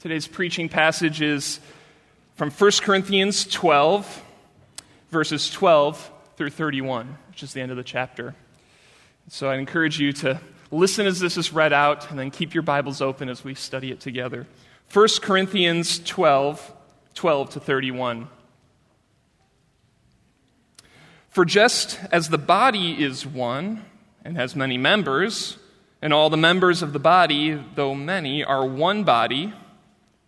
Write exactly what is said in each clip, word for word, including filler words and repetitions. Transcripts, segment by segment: Today's preaching passage is from First Corinthians twelve, verses twelve through thirty-one, which is the end of the chapter. So I encourage you to listen as this is read out, and then keep your Bibles open as we study it together. First Corinthians twelve, twelve to thirty-one. For just as the body is one, and has many members, and all the members of the body, though many, are one body,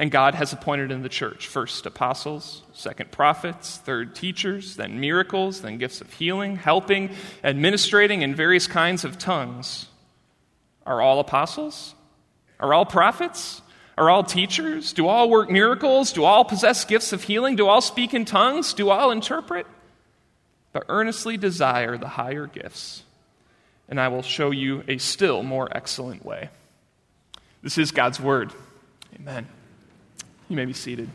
And God has appointed in the church first apostles, second prophets, third teachers, then miracles, then gifts of healing, helping, administrating, and various kinds of tongues. Are all apostles? Are all prophets? Are all teachers? Do all work miracles? Do all possess gifts of healing? Do all speak in tongues? Do all interpret? But earnestly desire the higher gifts, and I will show you a still more excellent way. This is God's word. Amen. You may be seated.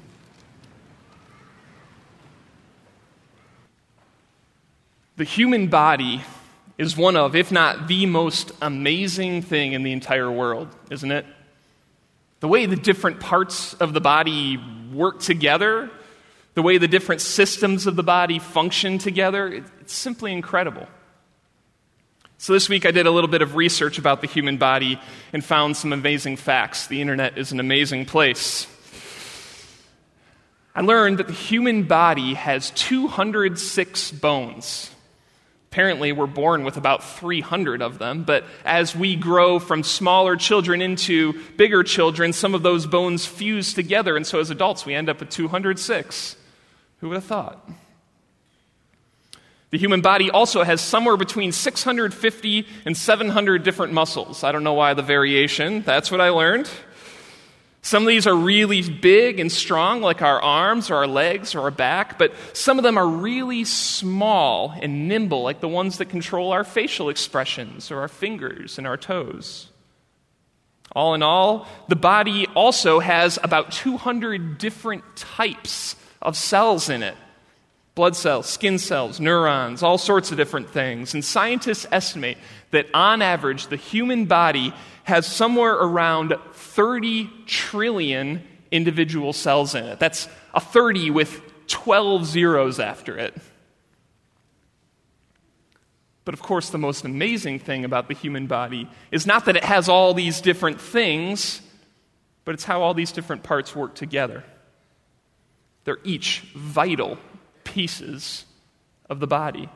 The human body is one of, if not the most amazing thing in the entire world, isn't it? The way the different parts of the body work together, the way the different systems of the body function together, it's simply incredible. So this week I did a little bit of research about the human body and found some amazing facts. The internet is an amazing place. I learned that the human body has two hundred six bones. Apparently, we're born with about three hundred of them, but as we grow from smaller children into bigger children, some of those bones fuse together, and so as adults, we end up with two hundred six. Who would have thought? The human body also has somewhere between six hundred fifty and seven hundred different muscles. I don't know why the variation. That's what I learned. Some of these are really big and strong, like our arms or our legs or our back, but some of them are really small and nimble, like the ones that control our facial expressions or our fingers and our toes. All in all, the body also has about two hundred different types of cells in it. Blood cells, skin cells, neurons, all sorts of different things. And scientists estimate that on average, the human body has somewhere around thirty trillion individual cells in it. That's a thirty with twelve zeros after it. But of course, the most amazing thing about the human body is not that it has all these different things, but it's how all these different parts work together. They're each vital pieces of the body.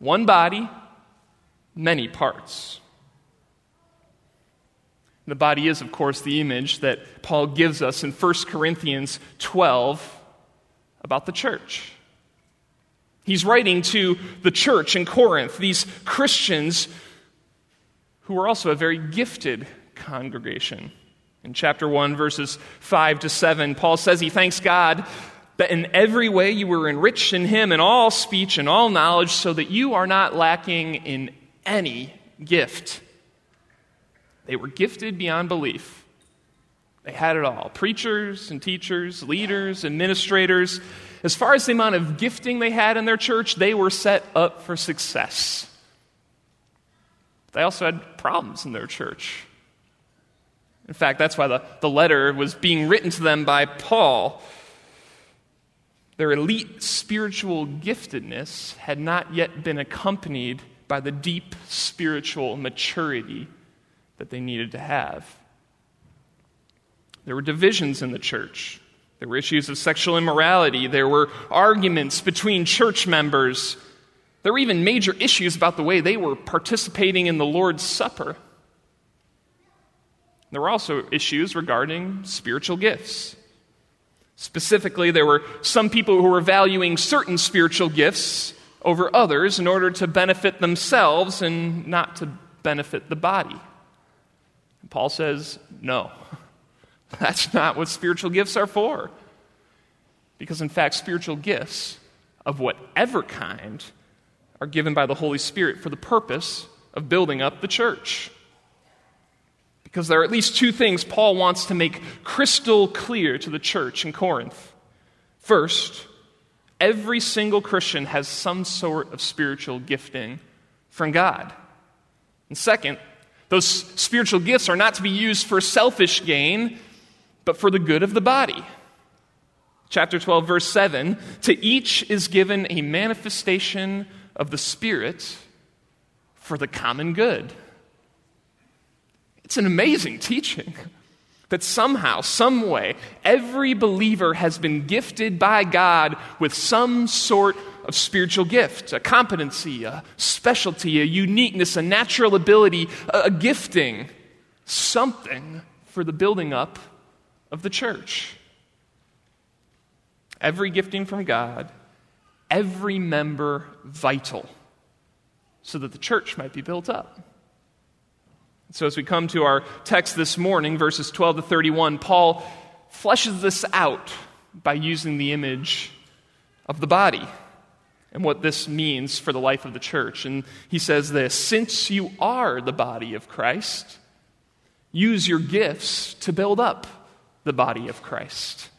One body, many parts. The body is, of course, the image that Paul gives us in First Corinthians twelve about the church. He's writing to the church in Corinth, these Christians who were also a very gifted congregation. In chapter one, verses five to seven, Paul says he thanks God that in every way you were enriched in him in all speech and all knowledge, so that you are not lacking in any gift. They were gifted beyond belief. They had it all. Preachers and teachers, leaders, administrators. As far as the amount of gifting they had in their church, they were set up for success. They also had problems in their church. In fact, that's why the, the letter was being written to them by Paul. Their elite spiritual giftedness had not yet been accompanied by the deep spiritual maturity that they needed to have. There were divisions in the church. There were issues of sexual immorality. There were arguments between church members. There were even major issues about the way they were participating in the Lord's Supper. There were also issues regarding spiritual gifts. Specifically, there were some people who were valuing certain spiritual gifts over others in order to benefit themselves and not to benefit the body. And Paul says, no. That's not what spiritual gifts are for. Because, in fact, spiritual gifts of whatever kind are given by the Holy Spirit for the purpose of building up the church. Because there are at least two things Paul wants to make crystal clear to the church in Corinth. First, every single Christian has some sort of spiritual gifting from God. And second, those spiritual gifts are not to be used for selfish gain, but for the good of the body. Chapter twelve, verse seven, to each is given a manifestation of the Spirit for the common good. It's an amazing teaching that somehow, some way, every believer has been gifted by God with some sort of spiritual gift, a competency, a specialty, a uniqueness, a natural ability, a gifting, something for the building up of the church. Every gifting from God, every member vital, so that the church might be built up. So as we come to our text this morning, verses twelve to thirty-one, Paul fleshes this out by using the image of the body and what this means for the life of the church. And he says this, since you are the body of Christ, use your gifts to build up the body of Christ.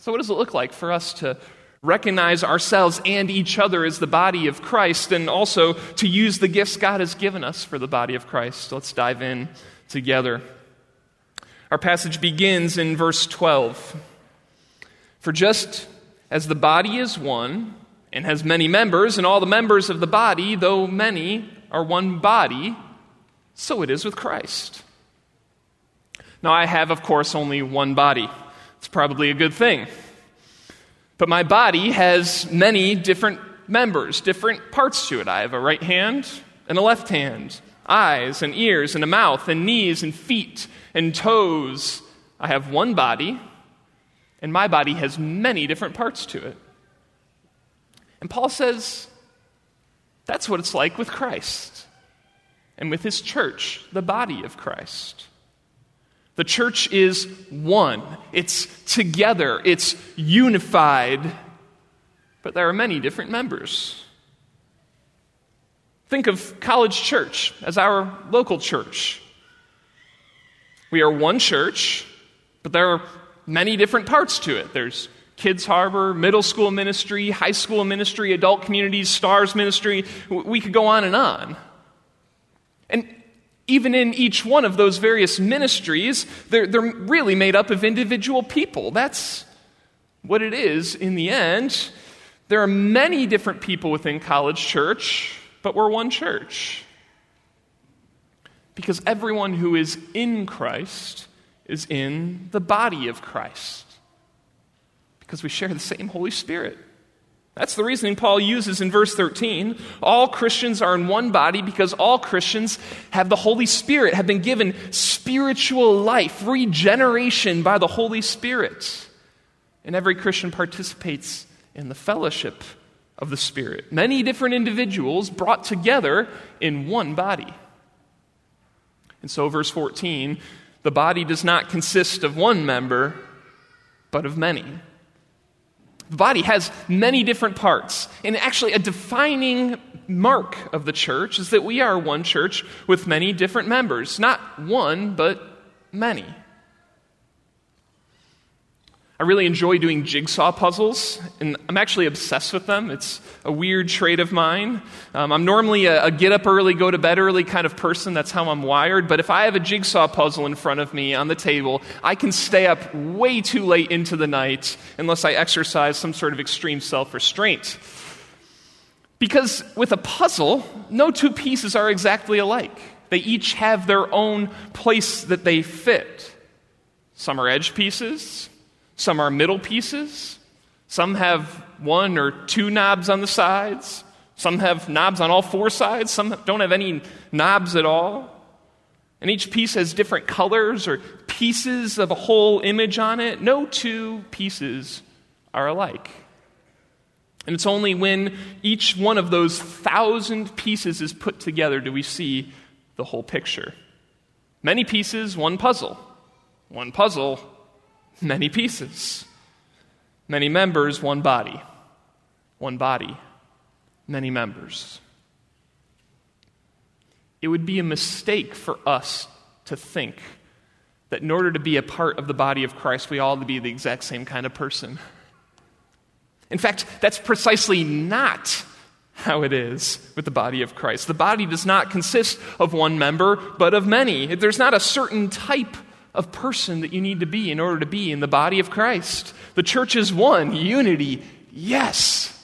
So what does it look like for us to recognize ourselves and each other as the body of Christ, and also to use the gifts God has given us for the body of Christ? Let's dive in together. Our passage begins in verse twelve. For just as the body is one and has many members, and all the members of the body, though many, are one body, so it is with Christ. Now I have, of course, only one body. It's probably a good thing. But my body has many different members, different parts to it. I have a right hand and a left hand, eyes and ears and a mouth and knees and feet and toes. I have one body, and my body has many different parts to it. And Paul says that's what it's like with Christ and with his church, the body of Christ. The church is one. It's together. It's unified. But there are many different members. Think of College Church as our local church. We are one church, but there are many different parts to it. There's Kids Harbor, middle school ministry, high school ministry, adult communities, STARS ministry. We could go on and on. And even in each one of those various ministries, they're, they're really made up of individual people. That's what it is in the end. There are many different people within College Church, but we're one church. Because everyone who is in Christ is in the body of Christ. Because we share the same Holy Spirit. That's the reasoning Paul uses in verse thirteen. All Christians are in one body because all Christians have the Holy Spirit, have been given spiritual life, regeneration by the Holy Spirit. And every Christian participates and the fellowship of the Spirit. Many different individuals brought together in one body. And so, verse fourteen, the body does not consist of one member, but of many. The body has many different parts, and actually a defining mark of the church is that we are one church with many different members. Not one, but many. I really enjoy doing jigsaw puzzles, and I'm actually obsessed with them. It's a weird trait of mine. Um, I'm normally a, a get up early, go to bed early kind of person. That's how I'm wired. But if I have a jigsaw puzzle in front of me on the table, I can stay up way too late into the night unless I exercise some sort of extreme self-restraint. Because with a puzzle, no two pieces are exactly alike. They each have their own place that they fit. Some are edge pieces. Some are middle pieces. Some have one or two knobs on the sides. Some have knobs on all four sides. Some don't have any knobs at all. And each piece has different colors or pieces of a whole image on it. No two pieces are alike. And it's only when each one of those thousand pieces is put together do we see the whole picture. Many pieces, one puzzle. One puzzle, many pieces, many members, one body, one body, many members. It would be a mistake for us to think that in order to be a part of the body of Christ, we all have to be the exact same kind of person. In fact, that's precisely not how it is with the body of Christ. The body does not consist of one member, but of many. There's not a certain type of of person that you need to be in order to be in the body of Christ. The church is one. Unity, yes.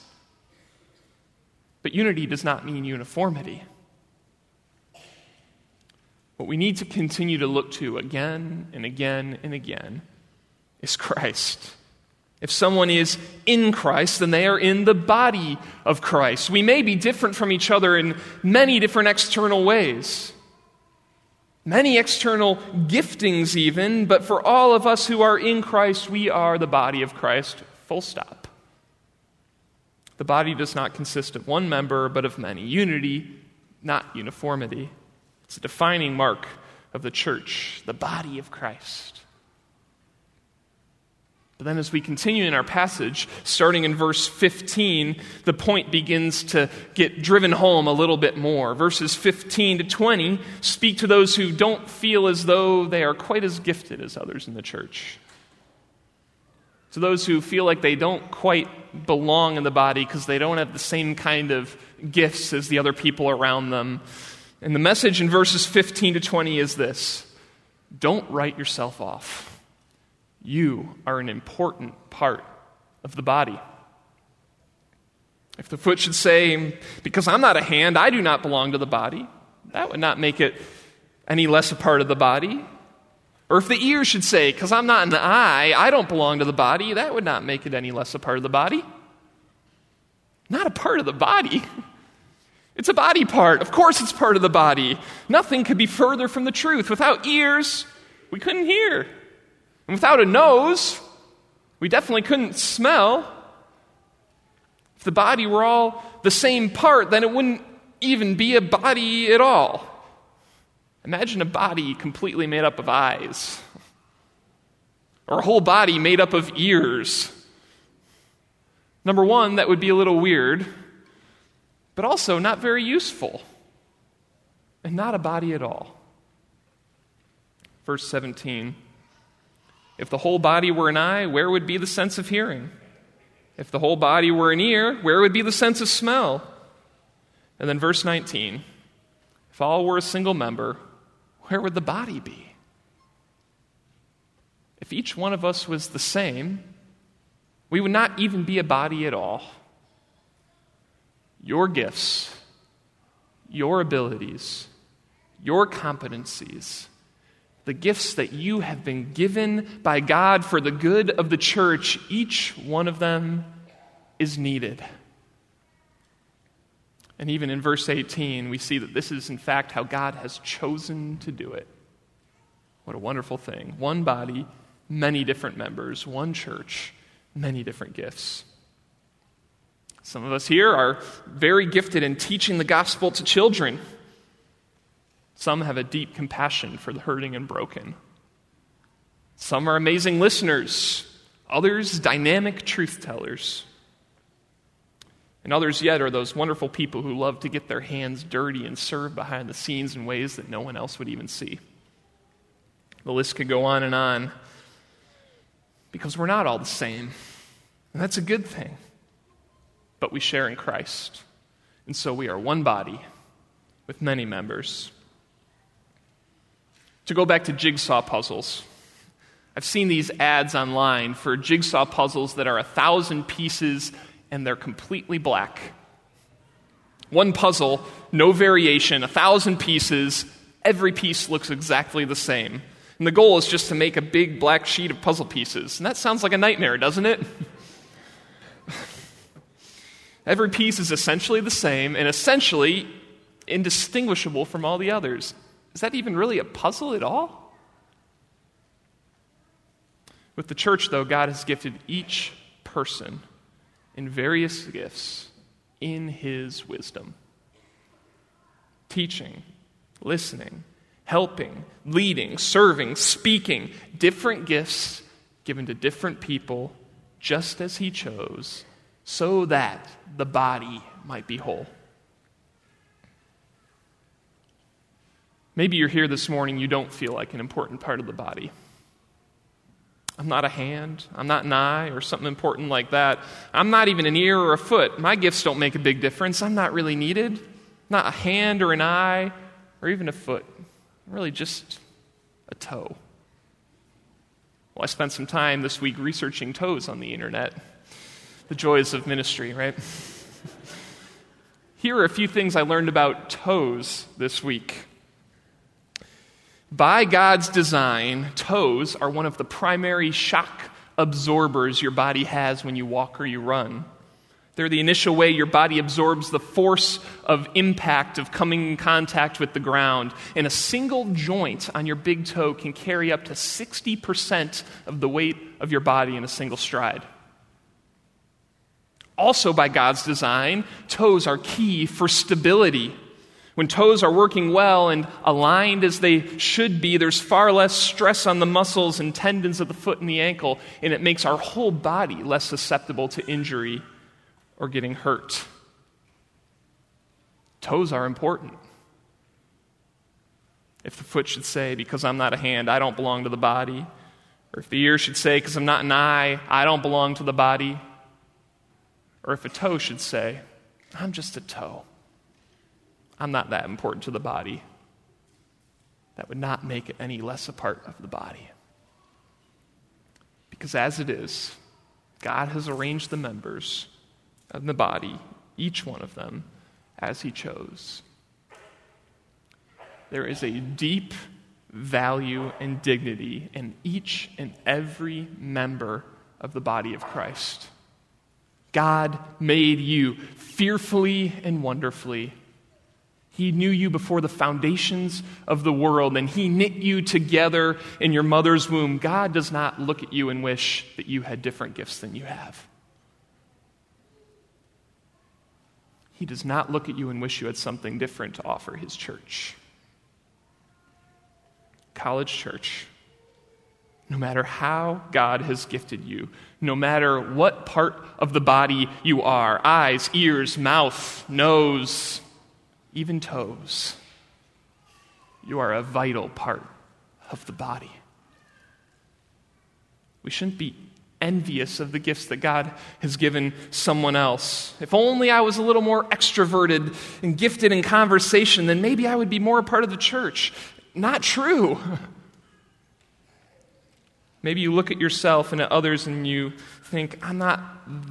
But unity does not mean uniformity. What we need to continue to look to again and again and again is Christ. If someone is in Christ, then they are in the body of Christ. We may be different from each other in many different external ways. Many external giftings even, but for all of us who are in Christ, we are the body of Christ, full stop. The body does not consist of one member, but of many. Unity, not uniformity. It's a defining mark of the church, the body of Christ. But then as we continue in our passage, starting in verse fifteen, the point begins to get driven home a little bit more. Verses fifteen to twenty speak to those who don't feel as though they are quite as gifted as others in the church. To those who feel like they don't quite belong in the body because they don't have the same kind of gifts as the other people around them. And the message in verses fifteen to twenty is this: don't write yourself off. You are an important part of the body. If the foot should say, because I'm not a hand, I do not belong to the body, that would not make it any less a part of the body. Or if the ear should say, because I'm not an eye, I don't belong to the body, that would not make it any less a part of the body. Not a part of the body. It's a body part. Of course it's part of the body. Nothing could be further from the truth. Without ears, we couldn't hear. And without a nose, we definitely couldn't smell. If the body were all the same part, then it wouldn't even be a body at all. Imagine a body completely made up of eyes, or a whole body made up of ears. Number one, that would be a little weird, but also not very useful, and not a body at all. Verse seventeen. If the whole body were an eye, where would be the sense of hearing? If the whole body were an ear, where would be the sense of smell? And then verse nineteen, if all were a single member, where would the body be? If each one of us was the same, we would not even be a body at all. Your gifts, your abilities, your competencies, the gifts that you have been given by God for the good of the church, each one of them is needed. And even in verse eighteen, we see that this is in fact how God has chosen to do it. What a wonderful thing. One body, many different members. One church, many different gifts. Some of us here are very gifted in teaching the gospel to children. Some have a deep compassion for the hurting and broken. Some are amazing listeners. Others, dynamic truth tellers. And others yet are those wonderful people who love to get their hands dirty and serve behind the scenes in ways that no one else would even see. The list could go on and on, because we're not all the same. And that's a good thing. But we share in Christ. And so we are one body with many members. To go back to jigsaw puzzles, I've seen these ads online for jigsaw puzzles that are a thousand pieces and they're completely black. One puzzle, no variation, a thousand pieces, every piece looks exactly the same. And the goal is just to make a big black sheet of puzzle pieces. And that sounds like a nightmare, doesn't it? Every piece is essentially the same and essentially indistinguishable from all the others. Is that even really a puzzle at all? With the church, though, God has gifted each person in various gifts in his wisdom. Teaching, listening, helping, leading, serving, speaking. Different gifts given to different people just as he chose, so that the body might be whole. Maybe you're here this morning, you don't feel like an important part of the body. I'm not a hand, I'm not an eye, or something important like that. I'm not even an ear or a foot. My gifts don't make a big difference. I'm not really needed. Not a hand or an eye or even a foot. I'm really just a toe. Well, I spent some time this week researching toes on the internet. The joys of ministry, right? Here are a few things I learned about toes this week. By God's design, toes are one of the primary shock absorbers your body has when you walk or you run. They're the initial way your body absorbs the force of impact of coming in contact with the ground. And a single joint on your big toe can carry up to sixty percent of the weight of your body in a single stride. Also, by God's design, toes are key for stability. When toes are working well and aligned as they should be, there's far less stress on the muscles and tendons of the foot and the ankle, and it makes our whole body less susceptible to injury or getting hurt. Toes are important. If the foot should say, because I'm not a hand, I don't belong to the body, or if the ear should say, because I'm not an eye, I don't belong to the body, or if a toe should say, I'm just a toe, I'm not that important to the body, that would not make it any less a part of the body. Because as it is, God has arranged the members of the body, each one of them, as he chose. There is a deep value and dignity in each and every member of the body of Christ. God made you fearfully and wonderfully. He knew you before the foundations of the world, and he knit you together in your mother's womb. God does not look at you and wish that you had different gifts than you have. He does not look at you and wish you had something different to offer his church. College Church, no matter how God has gifted you, no matter what part of the body you are, eyes, ears, mouth, nose, even toes, you are a vital part of the body. We shouldn't be envious of the gifts that God has given someone else. If only I was a little more extroverted and gifted in conversation, then maybe I would be more a part of the church. Not true. Maybe you look at yourself and at others and you think, I'm not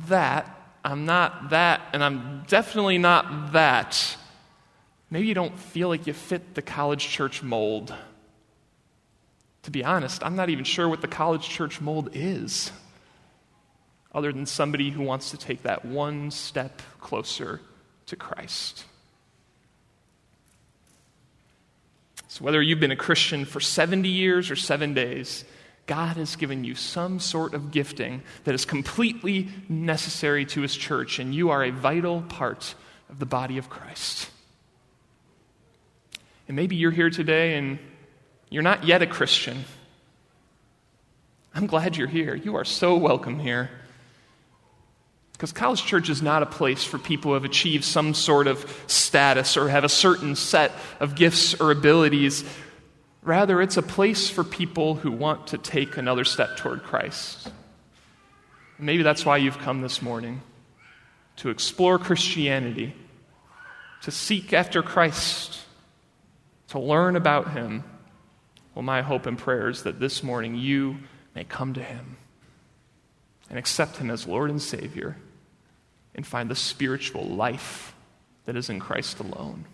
that, I'm not that, and I'm definitely not that. Maybe you don't feel like you fit the college church mold. To be honest, I'm not even sure what the college church mold is, other than somebody who wants to take that one step closer to Christ. So whether you've been a Christian for seventy years or seven days, God has given you some sort of gifting that is completely necessary to his church, and you are a vital part of the body of Christ. And maybe you're here today and you're not yet a Christian. I'm glad you're here. You are so welcome here. Because College Church is not a place for people who have achieved some sort of status or have a certain set of gifts or abilities. Rather, it's a place for people who want to take another step toward Christ. Maybe that's why you've come this morning, to explore Christianity, to seek after Christ, to learn about him. Well, my hope and prayer is that this morning you may come to him and accept him as Lord and Savior, and find the spiritual life that is in Christ alone.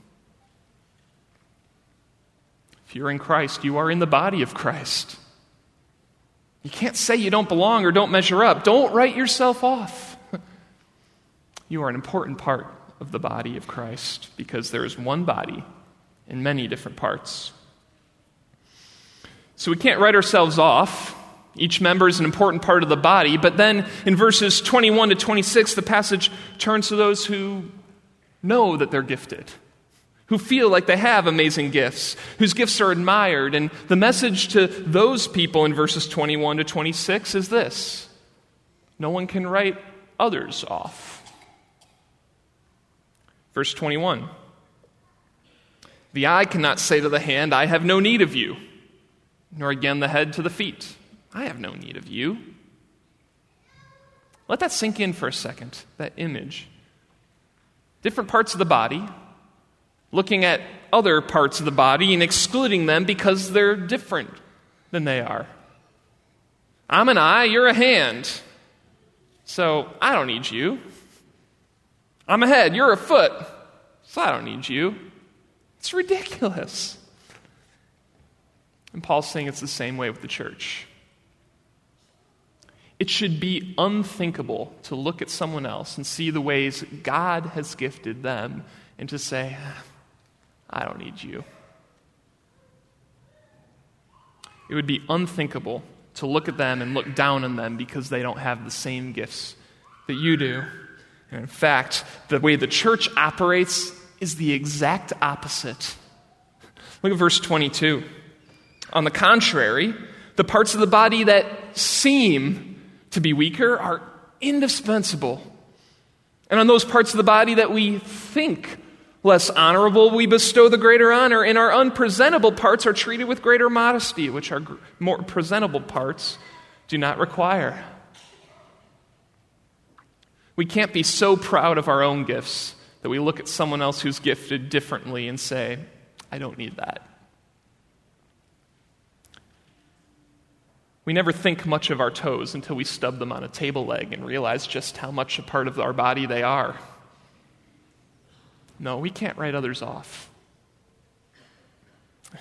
If you're in Christ, you are in the body of Christ. You can't say you don't belong or don't measure up. Don't write yourself off. You are an important part of the body of Christ, because there is one body in many different parts. So we can't write ourselves off. Each member is an important part of the body. But then in verses twenty-one to twenty-six, the passage turns to those who know that they're gifted, who feel like they have amazing gifts, whose gifts are admired. And the message to those people in verses twenty-one to twenty-six is this: no one can write others off. Verse twenty-one, the eye cannot say to the hand, I have no need of you, nor again the head to the feet, I have no need of you. Let that sink in for a second, that image. Different parts of the body, looking at other parts of the body and excluding them because they're different than they are. I'm an eye, you're a hand, so I don't need you. I'm a head, you're a foot, so I don't need you. It's ridiculous. And Paul's saying it's the same way with the church. It should be unthinkable to look at someone else and see the ways God has gifted them and to say, I don't need you. It would be unthinkable to look at them and look down on them because they don't have the same gifts that you do. And in fact, the way the church operates is the exact opposite. Look at verse twenty-two. On the contrary, the parts of the body that seem to be weaker are indispensable. And on those parts of the body that we think less honorable, we bestow the greater honor, and our unpresentable parts are treated with greater modesty, which our more presentable parts do not require. We can't be so proud of our own gifts that we look at someone else who's gifted differently and say, I don't need that. We never think much of our toes until we stub them on a table leg and realize just how much a part of our body they are. No, we can't write others off.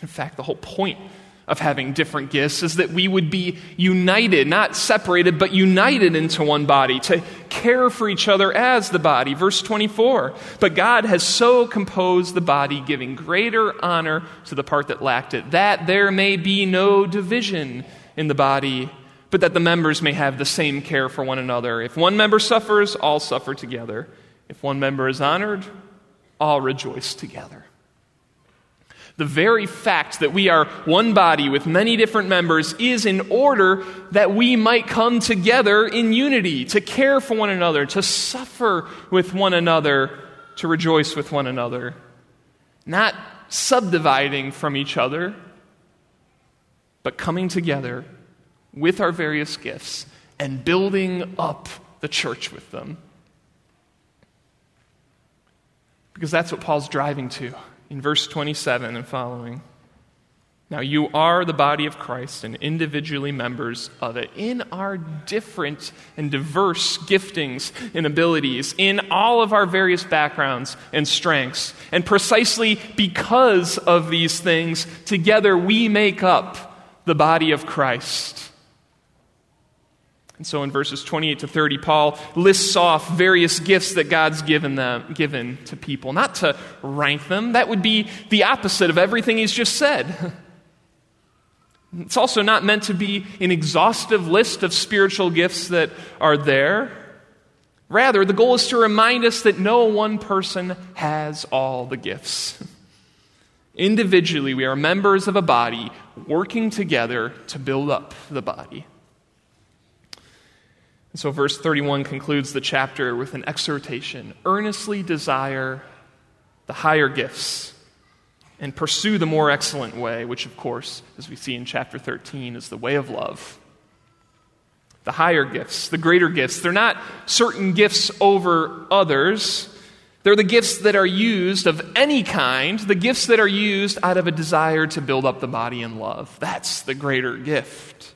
In fact, the whole point of having different gifts is that we would be united, not separated, but united into one body, to care for each other as the body. Verse twenty-four, but God has so composed the body, giving greater honor to the part that lacked it, that there may be no division in the body, but that the members may have the same care for one another. If one member suffers, all suffer together. If one member is honored, all rejoice together. The very fact that we are one body with many different members is in order that we might come together in unity, to care for one another, to suffer with one another, to rejoice with one another, not subdividing from each other, but coming together with our various gifts and building up the church with them. Because that's what Paul's driving to in verse twenty-seven and following. Now you are the body of Christ and individually members of it. In our different and diverse giftings and abilities, in all of our various backgrounds and strengths, and precisely because of these things, together we make up the body of Christ. And so in verses twenty-eight to thirty, Paul lists off various gifts that God's given them, given to people, not to rank them. That would be the opposite of everything he's just said. It's also not meant to be an exhaustive list of spiritual gifts that are there. Rather, the goal is to remind us that no one person has all the gifts. Individually, we are members of a body working together to build up the body. And so verse thirty-one concludes the chapter with an exhortation. Earnestly desire the higher gifts and pursue the more excellent way, which of course, as we see in chapter thirteen, is the way of love. The higher gifts, the greater gifts, they're not certain gifts over others. They're the gifts that are used of any kind, the gifts that are used out of a desire to build up the body in love. That's the greater gift,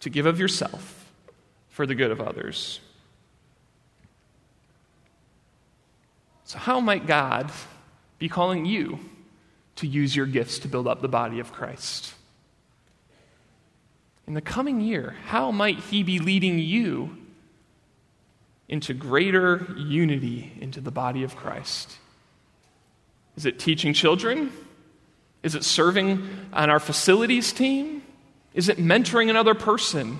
to give of yourself for the good of others. So how might God be calling you to use your gifts to build up the body of Christ? In the coming year, how might He be leading you into greater unity into the body of Christ? Is it teaching children? Is it serving on our facilities team? Is it mentoring another person?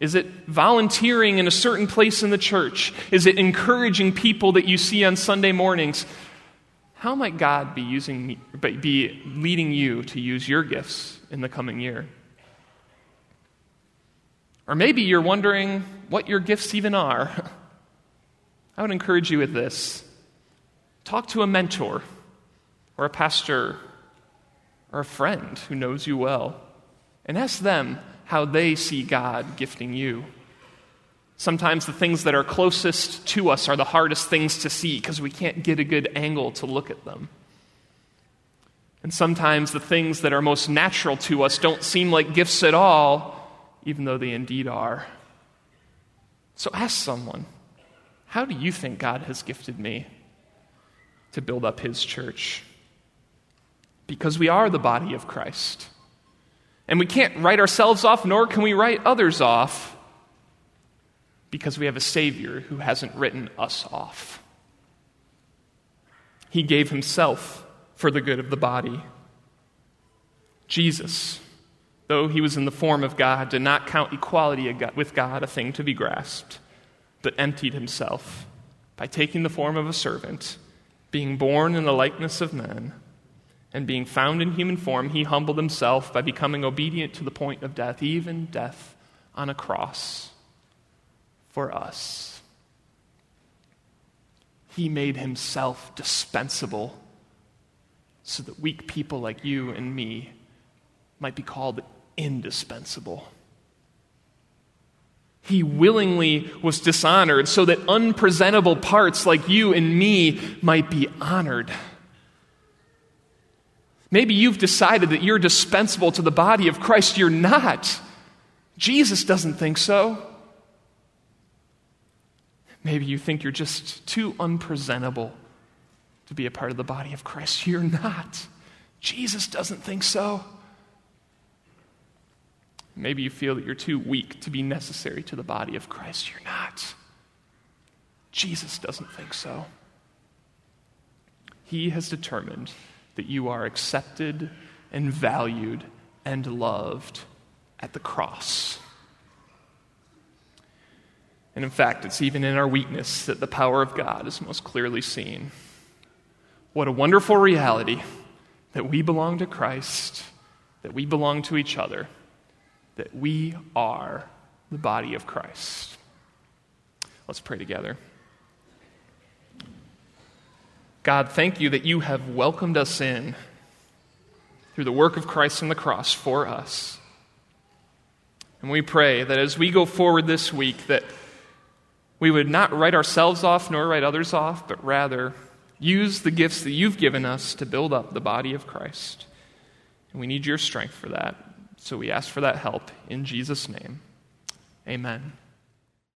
Is it volunteering in a certain place in the church? Is it encouraging people that you see on Sunday mornings? How might God be using, be leading you to use your gifts in the coming year? Or maybe you're wondering what your gifts even are. I would encourage you with this. Talk to a mentor or a pastor or a friend who knows you well and ask them how they see God gifting you. Sometimes the things that are closest to us are the hardest things to see because we can't get a good angle to look at them. And sometimes the things that are most natural to us don't seem like gifts at all, even though they indeed are. So ask someone, how do you think God has gifted me to build up His church? Because we are the body of Christ. And we can't write ourselves off, nor can we write others off, because we have a Savior who hasn't written us off. He gave Himself for the good of the body. Jesus, though He was in the form of God, did not count equality with God a thing to be grasped, but emptied Himself by taking the form of a servant, being born in the likeness of men, and being found in human form, He humbled Himself by becoming obedient to the point of death, even death on a cross for us. He made Himself dispensable so that weak people like you and me might be called indispensable. He willingly was dishonored so that unpresentable parts like you and me might be honored. Maybe you've decided that you're dispensable to the body of Christ. You're not. Jesus doesn't think so. Maybe you think you're just too unpresentable to be a part of the body of Christ. You're not. Jesus doesn't think so. Maybe you feel that you're too weak to be necessary to the body of Christ. You're not. Jesus doesn't think so. He has determined that you are accepted and valued and loved at the cross. And in fact, it's even in our weakness that the power of God is most clearly seen. What a wonderful reality that we belong to Christ, that we belong to each other, that we are the body of Christ. Let's pray together. God, thank you that you have welcomed us in through the work of Christ on the cross for us. And we pray that as we go forward this week, that we would not write ourselves off nor write others off, but rather use the gifts that you've given us to build up the body of Christ. And we need your strength for that. So we ask for that help in Jesus' name. Amen.